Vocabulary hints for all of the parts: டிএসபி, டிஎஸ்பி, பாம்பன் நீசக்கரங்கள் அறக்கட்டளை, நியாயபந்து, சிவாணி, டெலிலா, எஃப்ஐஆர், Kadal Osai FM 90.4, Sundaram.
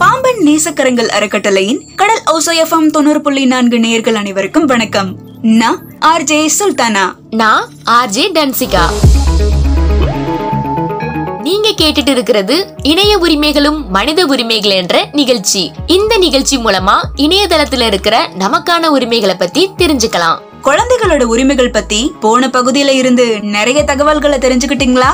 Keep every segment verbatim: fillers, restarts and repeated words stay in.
பாம்பன் நீசக்கரங்கள் அறக்கட்டளையின் கடல் ஓசை எஃப்எம் தொண்ணூறு புள்ளி நான்கு நேயர்கள் அனைவருக்கும் வணக்கம். நான் ஆர்ஜே சுல்தானா. நான் ஆர்ஜே டன்சிகா. நீங்க கேட்டுட்டு இருக்கிறது இணைய உரிமைகளும் மனித உரிமைகள் என்ற நிகழ்ச்சி. இந்த நிகழ்ச்சி மூலமா இணையதளத்துல இருக்கிற நமக்கான உரிமைகளை பத்தி தெரிஞ்சுக்கலாம். குழந்தைகளோட உரிமைகள் பத்தி போன பகுதியில இருந்து நிறைய தகவல்களை தெரிஞ்சுக்கிட்டீங்களா?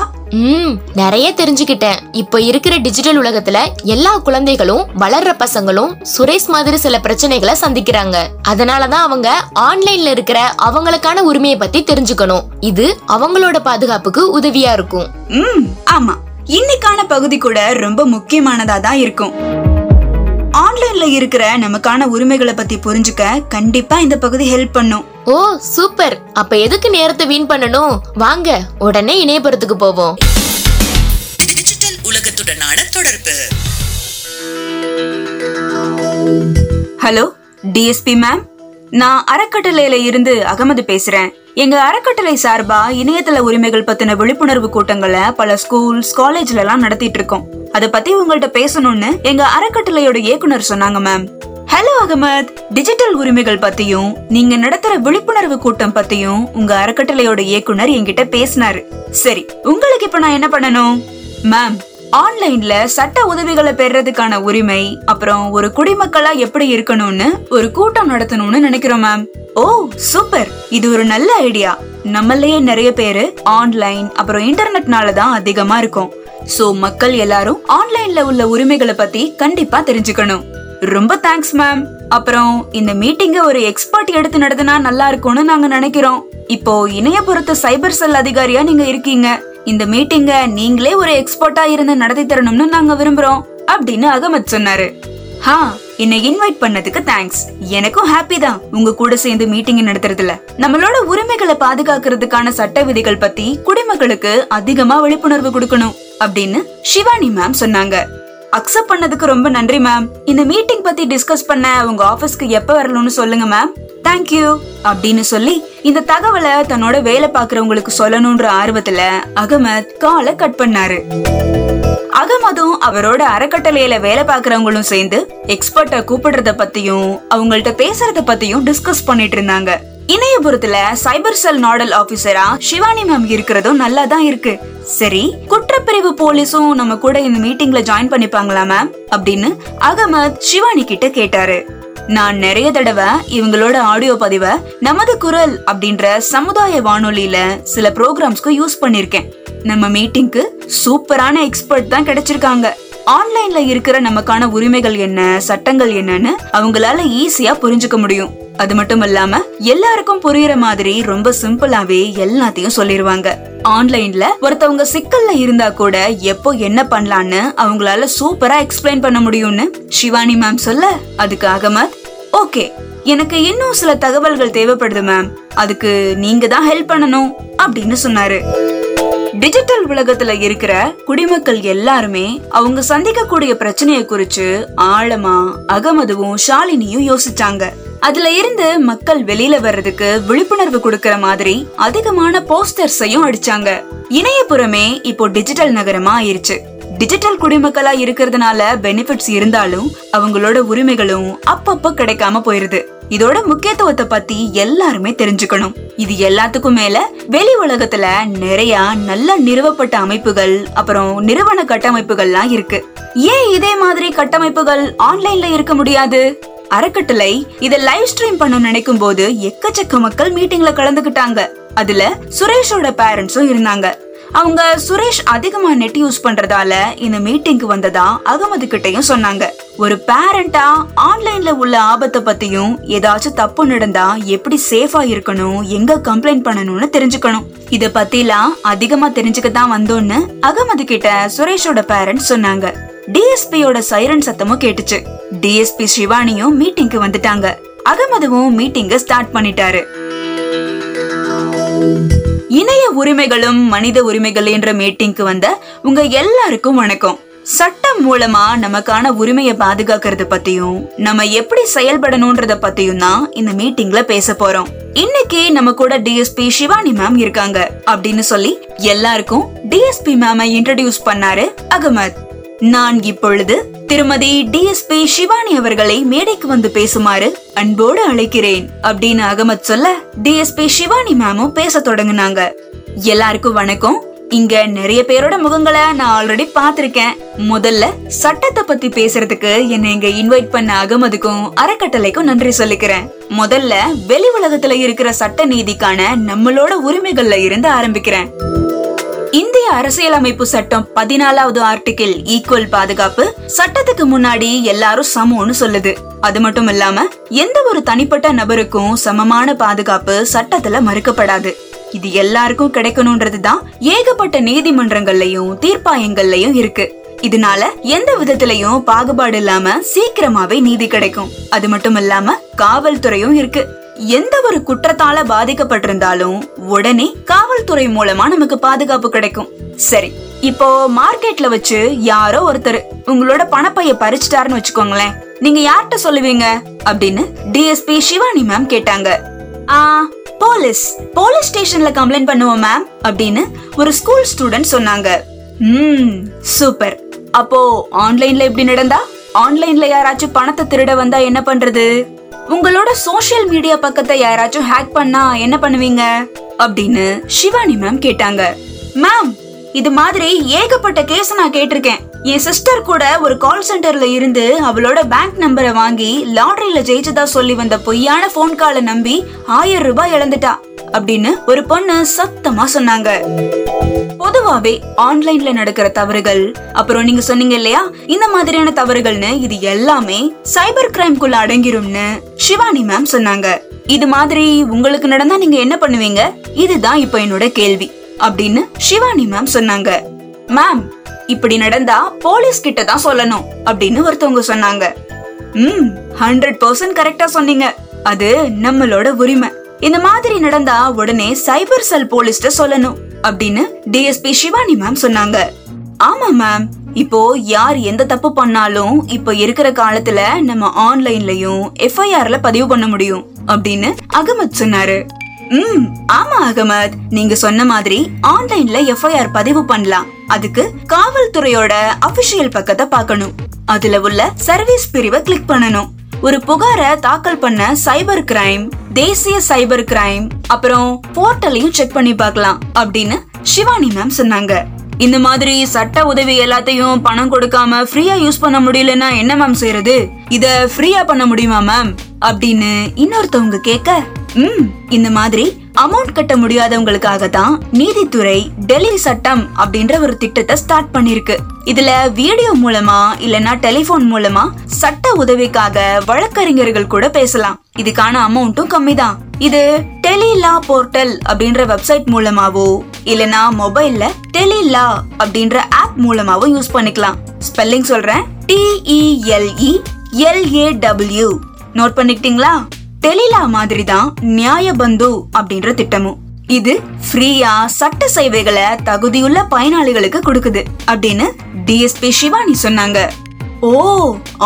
ம், நிறைய தெரிஞ்சுக்கிட்டேன். இப்ப இருக்கிற டிஜிட்டல் உலகத்துல எல்லா குழந்தைகளும் வளர்ற பசங்களும் சுரேஷ் மாதிரி சில பிரச்சனைகளை சந்திக்கிறாங்க. அதனாலதான் அவங்க ஆன்லைன்ல இருக்கிற அவங்களுக்கான உரிமையை பத்தி தெரிஞ்சுக்கணும். இது அவங்களோட பாதுகாப்புக்கு உதவியா இருக்கும். ம், ஆமா. இன்னைக்கான பகுதி கூட ரொம்ப முக்கியமானதா தான் இருக்கும். ஆன்லைன்ல இருக்கிற நமக்கான உரிமைகளை பத்தி புரிஞ்சுக்க கண்டிப்பா இந்த பகுதி ஹெல்ப் பண்ணும். Oh super. அப்ப எதுக்கு நேரத்தை வீண் பண்ணணும், வாங்க உடனே இணையபுரத்துக்கு போவோம். டிஜிட்டல் உலகத்துடனான தொடர்பு. ஹலோ டிஎஸ்பி மேம், நான் அறக்கட்டளையில இருந்து அகமது பேசுறேன். எங்க அறக்கட்டளை சார்பா இணையதள உரிமைகள் பத்தின விழிப்புணர்வு கூட்டங்களை பல ஸ்கூல்ஸ் காலேஜ்ல எல்லாம் நடத்திட்டு இருக்கோம். அத பத்தி உங்கள்கிட்ட பேசணும்னு எங்க அறக்கட்டளையோட இயக்குனர் சொன்னாங்க மேம். ஹலோ அகமத், டிஜிட்டல் உரிமைகள் பத்தியும் நீங்க நடத்துற விழிப்புணர்வு கூட்டம் பத்தியும் உங்க அறக்கட்டளையோட இயக்குனர் என்கிட்ட பேசினாரு. சரி, உங்களுக்கு இப்ப நான் என்ன பண்ணணும்? மேம், ஆன்லைன்ல சட்ட உதவிகளை பெறறதுக்கான உரிமை, அப்புறம் ஒரு குடிமக்களா எப்படி இருக்கணும்னு ஒரு கூட்டம் நடத்தணும்னு நினைக்கிறோம் மேம். ஓ சூப்பர், இது ஒரு நல்ல ஐடியா. நம்மளே நிறைய பேரு ஆன்லைன் அப்புறம் இன்டர்நெட்னாலதான் அதிகமா இருக்கும். சோ மக்கள் எல்லாரும் ஆன்லைன்ல உள்ள உரிமைகளை பத்தி கண்டிப்பா தெரிஞ்சுக்கணும். ரொம்ப தேங்க்ஸ் மேம். அப்புறம் இந்த மீட்டிங்க ஒரு எக்ஸ்பர்ட் எடுத்து நடத்தினா நல்லா இருக்கும்னு நாங்க நினைக்கிறோம். இப்போ இணையபுரத்து சைபர் செல் அதிகாரியா நீங்க இருக்கீங்க. இந்த மீட்டிங்க நீங்களே ஒரு எக்ஸ்பர்ட்டா இருந்து நடத்தி தரணும்னு நாங்க விரும்புறோம் அப்படின்னு அகமத் சொன்னாரு. ஹா, என்னை இன்வைட் பண்ணதுக்கு தேங்க்ஸ். எனக்கும் ஹாப்பி தான் உங்க கூட சேர்ந்து மீட்டிங் நடத்துறதுல. நம்மளோட உரிமைகளை பாதுகாக்கிறதுக்கான சட்ட விதிகள் பத்தி குடிமக்களுக்கு அதிகமா விழிப்புணர்வு கொடுக்கணும் அப்படின்னு சிவாணி மேம் சொன்னாங்க. அக்செப்ட் பண்ணதுக்கு ரொம்ப நன்றி மேம். இந்த மீட்டிங் பத்தி டிஸ்கஸ் பண்ண உங்க ஆபீஸ்க்கு எப்ப வரணும்னு சொல்லுங்க மேம். தேங்க் யூ அப்படின்னு சொல்லி இந்த தகவலை தன்னோட வேலை பாக்குறவங்களுக்கு சொல்லணும்ன்ற ஆர்வத்துல அகமத் காலை கட் பண்ணாரு. அகமதும் அவரோட அறக்கட்டளையில வேலை பாக்குறவங்களும் சேர்ந்து எக்ஸ்பர்ட்ட கூப்பிடுறத பத்தியும் அவங்கள்ட்ட பேசுறத பத்தியும் டிஸ்கஸ் பண்ணிட்டு இருந்தாங்க. இணையபுரத்துல சைபர் செல் நாடல் ஆபீசரா சிவானி மேம் இருக்கிறதும் நல்லா தான் இருக்கு. சரி, குற்றப்பிரிவு போலீஸும் நம்ம கூட இந்த மீட்டிங்ல ஜாயின் பண்ணிப்பாங்களா மேம் அப்படின்னு அகமத் சிவானி கிட்ட கேட்டாரு. நான் நிறைய தடவை இவங்களோட ஆடியோ பதிவை நமது குரல் அப்படின்ற சமுதாய வானொலியில சில ப்ரோக்ராம்ஸ்க்கு யூஸ் பண்ணிருக்கேன். நம்ம மீட்டிங்க்கு சூப்பரான எக்ஸ்பர்ட் தான் கிடைச்சிருக்காங்க. ஆன்லைன்ல இருக்கிற நமக்கான உரிமைகள் என்ன, சட்டங்கள் என்னன்னு அவங்களால ஈஸியா புரிஞ்சுக்க முடியும். அது மட்டும் இல்லாம எல்லாருக்கும் புரியுற மாதிரி ரொம்ப சிம்பிளாவே எல்லாத்தையும் சொல்லிருவாங்க. ஆன்லைன்ல ஒருத்தவங்க சிக்கல்ல இருந்தா கூட எப்போ என்ன பண்ணலான்னு அவங்களால சூப்பரா எக்ஸ்பிளைன் பண்ண முடியும்னு சிவானி மேம் சொல்ல, அதுக்கு அகமத், ஓகே எனக்கு இன்னும் சில தகவல்கள் தேவைப்படுது மேம், அதுக்கு நீங்க தான் ஹெல்ப் பண்ணணும் அப்படின்னு சொன்னாரு. டிஜிட்டல் உலகத்துல இருக்கிற குடிமக்கள் எல்லாருமே அவங்க சந்திக்கக்கூடிய பிரச்சனையை குறிச்சு ஆழமா அகமதுவும் ஷாலினியும் யோசிச்சாங்க. அதுல இருந்து மக்கள் வெளியில வர்றதுக்கு விழிப்புணர்வு கொடுக்கற மாதிரி அதிகமான போஸ்டர்ஸையும் அடிச்சாங்க. இணையபுரமே இப்போ டிஜிட்டல் நகரமா ஆயிருச்சு. டிஜிட்டல் குடிமக்களா இருக்கிறதுனால பெனிஃபிட்ஸ் இருந்தாலும் அவங்களோட உரிமைகளும் அப்பப்ப கிடைக்காம போயிருது. இதோட முக்கியத்துவத்தை பத்தி எல்லாருமே தெரிஞ்சுக்கணும். இது எல்லாத்துக்கும் மேல வெளி உலகத்துல நிறைய நல்ல நிறுவப்பட்ட அமைப்புகள் அப்புறம் நிறுவன கட்டமைப்புகள்லாம் இருக்கு. ஏன் இதே மாதிரி கட்டமைப்புகள் ஆன்லைன்ல இருக்க முடியாது? அறக்கட்டளை இத லைவ் ஸ்ட்ரீம் பண்ண நினைக்கும் போது எக்கச்சக்க மக்கள் மீட்டிங்ல கலந்துகிட்டாங்க. அதுல சுரேஷோட பேரண்ட்ஸும் இருந்தாங்க. அவங்க சுரேஷ் அதிகமா நெட் யூஸ் பண்றதால இந்த மீட்டிங்க்கு வந்ததா அகமது கிட்டையும் சொன்னாங்க. ஒரு பேரண்டா ஆன்லைன்ல உள்ள ஆபத்தை பத்தியும் ஏதாச்சும் தப்பு நடந்தா எப்படி சேஃபா இருக்கணும், எங்க கம்ப்ளைண்ட் பண்ணணும்னு தெரிஞ்சுக்கணும். இத பத்திலாம் அதிகமா தெரிஞ்சுக்க தான் வந்தோன்னு அகமது கிட்ட சுரேஷோட பேரண்ட்ஸ் சொன்னாங்க. டிஎஸ்பியோட சைரன் சத்தமும் கேட்டுச்சு. டிஎஸ்பி சிவானியும் மீட்டிங்க்கு வந்துட்டாங்க. அகமதுவும் மீட்டிங்க ஸ்டார்ட் பண்ணிட்டாரு. இணைய உரிமைகளும் மனித உரிமைகள் என்ற மீட்டிங்க்கு வந்த உங்க எல்லாருக்கும் வணக்கம். சட்டம் மூலமா நமக்கான உரிமையை பாதுகாக்கிறது பத்தியும் நம்ம எப்படி செயல்படணும்ன்றத பத்தியும் தான் இந்த மீட்டிங்ல பேச போறோம். இன்னைக்கு நம்ம கூட டிஎஸ்பி சிவானி மேம் இருக்காங்க அப்படின்னு சொல்லி எல்லாருக்கும் டிஎஸ்பி மேம் இன்ட்ரோடியூஸ் பண்ணாரு அகமத். நான் இப்பொழுது திருமதி டிஎஸ்பி சிவாணி அவர்களை மேடைக்கு வந்து பேசுமாறு அன்போடு அழைக்கிறேன் அப்படின்னு அகமத் சொல்ல டிஎஸ்பி சிவாணி மேமும் பேச தொடங்குனாங்க. எல்லாருக்கும் வணக்கம். இங்க நிறைய பேரோட முகங்களை நான் ஆல்ரெடி பாத்திருக்கேன். முதல்ல சட்டத்தை பத்தி பேசுறதுக்கு என்னை இங்க இன்வைட் பண்ண அகமதுக்கும் அறக்கட்டளைக்கும் நன்றி சொல்லிக்கிறேன். முதல்ல வெளி உலகத்துல இருக்கிற சட்ட நீதிக்கான நம்மளோட உரிமைகள்ல இருந்து ஆரம்பிக்கிறேன். இந்திய அரசியலமைப்பு சட்டம் பதினாலாவது ஆர்டிகிள் ஈக்குவல் பாதுகாப்பு. சட்டத்துக்கு முன்னாடி எல்லாரும் சமம்னு சொல்லுது. அது மட்டும் இல்லாம எந்த ஒரு தனிப்பட்ட நபருக்கும் சமமான பாதுகாப்பு சட்டத்துல மறுக்கப்படாது. இது எல்லாருக்கும் கிடைக்கணும்ன்றதுதான் ஏகப்பட்ட நீதிமன்றங்கள்லயும் தீர்ப்பாயங்கள்லயும் இருக்கு. இதனால எந்த விதத்திலயும் பாகுபாடு இல்லாம சீக்கிரமாவே நீதி கிடைக்கும். அது மட்டும் இல்லாம காவல்துறையும் இருக்கு. எந்த ஒரு குற்றத்தால பாதிக்கப்பட்டிருந்தாலும் உடனே காவல்துறை மூலமா நமக்கு பாதுகாப்பு கிடைக்கும். சரி, இப்போ மார்க்கெட்ல வச்சு யாரோ ஒருத்தர் உங்களோட பணப்பைய பறிச்சுட்டாருன்னு வச்சுக்கோங்களேன், நீங்க யார்கிட்ட சொல்லுவீங்க அப்படின்னு டிஎஸ்பி சிவாணி மேம் கேட்டாங்க. ஆ போலீஸ் போலீஸ் ஸ்டேஷன்ல கம்ப்ளைண்ட் பண்ணுவோம் மேம் அப்படின்னு ஒரு ஸ்கூல் ஸ்டூடெண்ட் சொன்னாங்க. ம் சூப்பர். அப்போ ஆன்லைன்ல இப்படி நடந்தா, ஆன்லைன்ல யாராச்சும் பணத்தை திருட வந்தா என்ன பண்றது? உங்களோட சோஷியல் மீடியா பக்கத்தை யாராச்சும் ஹேக் பண்ணா என்ன பண்ணுவீங்க அப்படின்னு சிவானி மேம் கேட்டாங்க. மேம், இது மாதிரி ஏகப்பட்ட கேஸ் நான் கேட்டிருக்கேன். என் சிஸ்டர் கூட ஒரு கால் சென்டர்ல இருந்து அவளோட பேங்க் நம்பரை வாங்கி லாட்டரியில ஜெயிச்சதா சொல்லி வந்த பொய்யான போன் காலை நம்பி ஆயிரம் ரூபாய் இழந்துட்டா அப்படின்னு ஒரு பொண்ணு சத்தமா சொன்னாங்க. பொதுவாவே ஆன்லைன்ல நடக்கிற தவறுகள், அப்புறம் நீங்க சொன்னீங்க இல்லையா இந்த மாதிரியான தவறுகள்னு, இது எல்லாமே சைபர் கிரைம்குள்ள அடங்கிரும்னு சிவானி மேம் சொன்னாங்க. இது மாதிரி உங்களுக்கு நடந்தா நீங்க என்ன பண்ணுவீங்க? இதுதான் இப்ப என்னோட கேள்வி அப்படின்னு சிவானி மேம் சொன்னாங்க. மேம், இப்படி நடந்தா போலீஸ் கிட்ட தான் சொல்லணும் அப்படின்னு ஒருத்தவங்க சொன்னாங்க. ம் நூறு சதவீதம் கரெக்டா சொன்னீங்க. அது நம்மளோட உரிமை. இந்த மாதிரி நடந்தா உடனே சைபர் செல் போலீஸ்ட்ட சொல்லணும் அப்படின்னு டிஎஸ்பி சிவானி மேம் சொன்னாங்க. ஆமா மேம், இப்போ யார் எந்த தப்பு பண்ணாலும் இப்ப இருக்கிற காலத்துல நம்ம ஆன்லைன்லயும் எஃப்ஐஆர்ல பதிவு பண்ண முடியும் அப்படின்னு அகமத் சொன்னாரு. ம் ஆமா அகமத், நீங்க சொன்ன மாதிரி ஆன்லைன்ல எஃப்ஐஆர் பதிவு பண்ணலாம். அதுக்கு காவல்துறையோட அபிஷியல் பக்கத்தை பார்க்கணும். அதுல உள்ள சர்வீஸ் பிரிவை கிளிக் பண்ணணும். ஒரு புகாரை தாக்கல் பண்ண சைபர் கிரைம், தேசிய சைபர் கிரைம், அப்புறம் போர்ட்டலையும் செக் பண்ணி பார்க்கலாம் அப்படின்னு சிவானி மேம் சொன்னாங்க. இந்த மாதிரி சட்ட உதவி எல்லாத்தையும் பணம் கொடுக்காம ஃப்ரீயா யூஸ் பண்ண முடியலன்னா என்ன மேம் செய்யறது? இத ஃப்ரீயா பண்ண முடியுமா மேம் அப்படின்னு இன்னொருத்தவங்க கேட்க, ம் இந்த மாதிரி அமௌண்ட் கட்ட முடியாதவங்களுக்காக தான் நீதித்துறை டெல்லி சட்டம் அப்படின்ற ஒரு திட்டத்தை ஸ்டார்ட் பண்ணிருக்கு. இதுல வீடியோ மூலமா இல்லனா டெலிபோன் மூலமா சட்ட உதவிக்காக வழக்கறிஞர்கள் கூட பேசலாம். இதுக்கான அமௌண்ட்டும் கம்மி தான். இது டெலிலா போர்ட்டல் அப்படின்ற வெப்சைட் மூலமாவோ இல்லனா மொபைல்ல டெலிலா அப்படின்ற ஆப் மூலமாவோ யூஸ் பண்ணிக்கலாம். ஸ்பெல்லிங் சொல்றேன், D E L E L A W. Note பண்ணிக்கிட்டீங்களா? டெலிலா மாதிரி தான் நியாயபந்து அப்படின்ற திட்டமும். இது ஃப்ரீயா சட்ட சேவைகளை தகுதியுள்ள பயனாளிகளுக்கு கொடுக்குது அப்படின்னு டிஎஸ்பி சிவானி சொன்னாங்க. ஓ,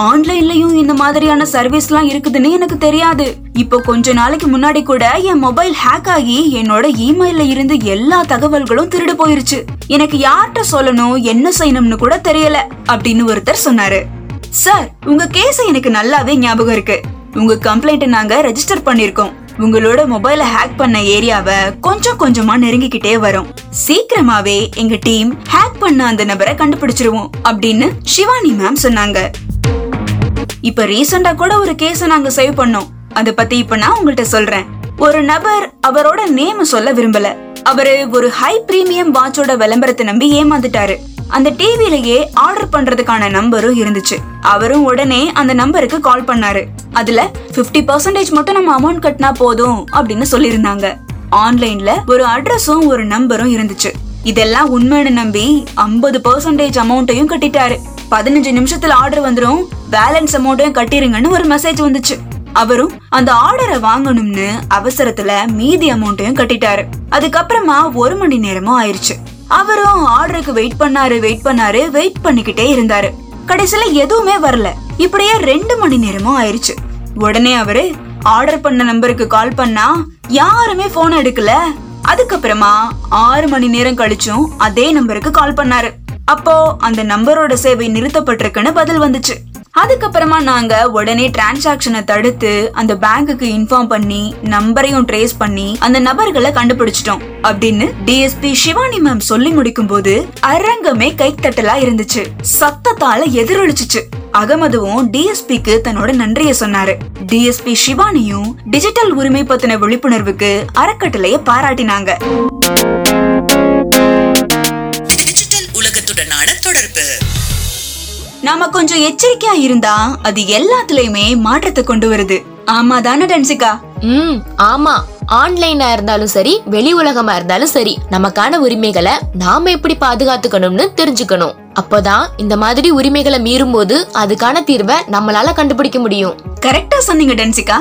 ஆன்லைன்லயும் இந்த மாதிரியான சர்வீஸ் எல்லாம் இருக்குதுன்னு எனக்கு தெரியாது. இப்போ கொஞ்ச நாளைக்கு முன்னாடி கூட என் மொபைல் ஹேக் ஆகி என்னோட இமெயில்ல இருந்து எல்லா தகவல்களும் திருடு போயிருச்சு. எனக்கு யார்கிட்ட சொல்லணும், என்ன செய்யணும்னு கூட தெரியல அப்படின்னு ஒருத்தர் சொன்னாரு. சார், உங்க கேஸ் எனக்கு நல்லாவே ஞாபகம் இருக்கு. உங்க கம்ப்ளைண்ட் நாங்க ரெஜிஸ்டர் பண்ணிருக்கோம். உங்களோட மொபைலை ஹேக் பண்ண ஏரியாவை கொஞ்சம் கொஞ்சமா நெருங்கிக்கிட்டே வரும். சீக்கிரமாவே எங்க டீம் ஹேக் பண்ண அந்த நபரை கண்டுபிடிச்சிருவோம் அப்படின்னு சிவானி மேம் சொன்னாங்க. இப்ப ரீசெண்டா கூட ஒரு கேஸ நாங்க சேவ் பண்ணோம். அத பத்தி இப்ப நான் உங்கள்கிட்ட சொல்றேன். ஒரு நபர் அவரோட நேம் சொல்ல விரும்பல. அவரு ஒரு ஹை பிரீமியம் வாட்சோட விளம்பரத்தை நம்பி ஏமாந்துட்டாரு. அந்த டிவிலயே ஆர்டர் பண்றதுக்கான நம்பரும் இருந்துச்சு. அவரும் உடனே அந்த நம்பருக்கு கால் பண்ணாரு. அதுல ஐம்பது சதவீதம் மட்டும் நம்ம அமௌண்ட் கட்டினா போதும் அப்படின்னு சொல்லியிருந்தாங்க. ஆன்லைன்ல ஒரு அட்ரஸும் ஒரு நம்பரும் இருந்துச்சு. இதெல்லாம் உண்மைன்னு நம்பி ஐம்பது பர்சன்டேஜ் அமௌண்ட்டையும் கட்டிட்டாரு. பதினஞ்சு நிமிஷத்துல ஆர்டர் வந்துடும், பேலன்ஸ் அமௌண்ட்டையும் கட்டிருங்கன்னு ஒரு மெசேஜ் வந்துச்சு. அவரும் அந்த ஆர்டரை வாங்கணும்னு அவசரத்துல மீதி அமௌண்ட்டையும் கட்டிட்டாரு. அதுக்கப்புறமா ஒரு மணி நேரமும் ஆயிருச்சு. அவரும் ஆர்டருக்கு வெயிட் பண்ணாரு வெயிட் பண்ணாரு வெயிட் பண்ணிக்கிட்டே இருந்தாரு. கடைசியில எதுவுமே வரல. இப்படியே ரெண்டு மணி நேரமும் ஆயிருச்சு. உடனே அவரு ஆர்டர் பண்ண நம்பருக்கு கால் பண்ணா யாருமே போன் எடுக்கல. அதுக்கப்புறமா ஆறு மணி நேரம் கழிச்சும் அதே நம்பருக்கு கால் பண்ணாரு. அப்போ அந்த நம்பரோட சேவை நிறுத்தப்பட்டிருக்குன்னு பதில் வந்துச்சு. அதுக்கப்புறமா நாங்க உடனே டிரான்சாக்ஷனை தடுத்து அந்த பேங்குக்கு இன்ஃபார்ம் பண்ணி நம்பரையும் ட்ரேஸ் பண்ணி அந்த நபர்களை கண்டுபிடிச்சிட்டோம் அப்படின்னு டிஎஸ்பி சிவாணி மேம் சொல்லி முடிக்கும் போது அரங்கமே கைத்தட்டலா இருந்துச்சு. சத்தத்தால எதிரொலிச்சிச்சு. அகமதுவும் டிஎஸ்பிக்கு தன்னோட நன்றியை சொன்னாரு. டிஎஸ்பி சிவானியும் டிஜிட்டல் உரிமை பத்தின விழிப்புணர்வுக்கு அறக்கட்டளையை பாராட்டினாங்க. நாம கொஞ்சம் எச்சரிக்கையா இருந்தா அது எல்லாத்துலயுமே மாற்றத்தை கொண்டு வருது. ஆமா தானே டன்சிகா? ம் ஆமா, ஆன்லைனா இருந்தாலும் சரி வெளி உலகமா இருந்தாலும் சரி நமக்கான உரிமைகளை நாம எப்படி பாதுகாத்துக்கணும்னு தெரிஞ்சுக்கணும். அப்பதான் இந்த மாதிரி உரிமைகளை மீறும் போது அதுக்கான தீர்வை நம்மளால கண்டுபிடிக்க முடியும். கரெக்டா சொன்னீங்க டன்சிகா.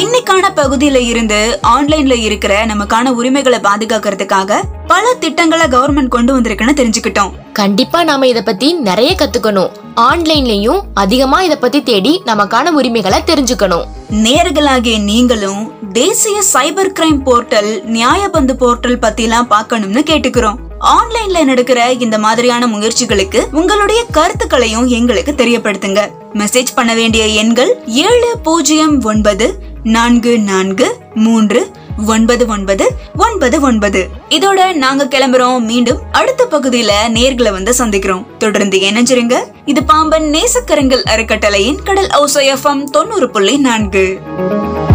இன்னைக்கான பகுதியில இருந்து ஆன்லைன்ல இருக்கிற நமக்கான உரிமைகளை பாதுகாக்கிறதுக்காக பல திட்டங்களை கவர்மெண்ட் கொண்டு வந்திருக்குன்னு தெரிஞ்சுக்கிட்டோம். கண்டிப்பா நாம இத பத்தி நிறைய கத்துக்கணும். ஆன்லைன்லயும் அதிகமா இத பத்தி தேடி நமக்கான உரிமைகளை தெரிஞ்சுக்கணும். நேயர்களாகிய நீங்களும் தேசிய cyber crime portal, நியாயபந்து portal பத்தி எல்லாம் பாக்கணும்னு கேட்டுக்கிறோம். ஆன்லைன்ல நடக்கிற இந்த மாதிரியான முயற்சிகளுக்கு உங்களுடைய கருத்துக்களையும் எங்களுக்கு தெரியப்படுத்துங்க. மெசேஜ் பண்ண வேண்டிய எண்கள் ஏழு பூஜ்ஜியம் ஒன்பது நான்கு நான்கு மூன்று ஒன்பது ஒன்பது ஒன்பது ஒன்பது. இதோட நாங்க கிளம்புறோம். மீண்டும் அடுத்த பகுதியில நேர்களை வந்து சந்திக்கிறோம். தொடர்ந்து இணைஞ்சிருங்க. இது பாம்பன் நேசக்கரங்கள் அறக்கட்டளையின் கடல் ஓசை எஃப்எம் தொண்ணூறு புள்ளி நான்கு.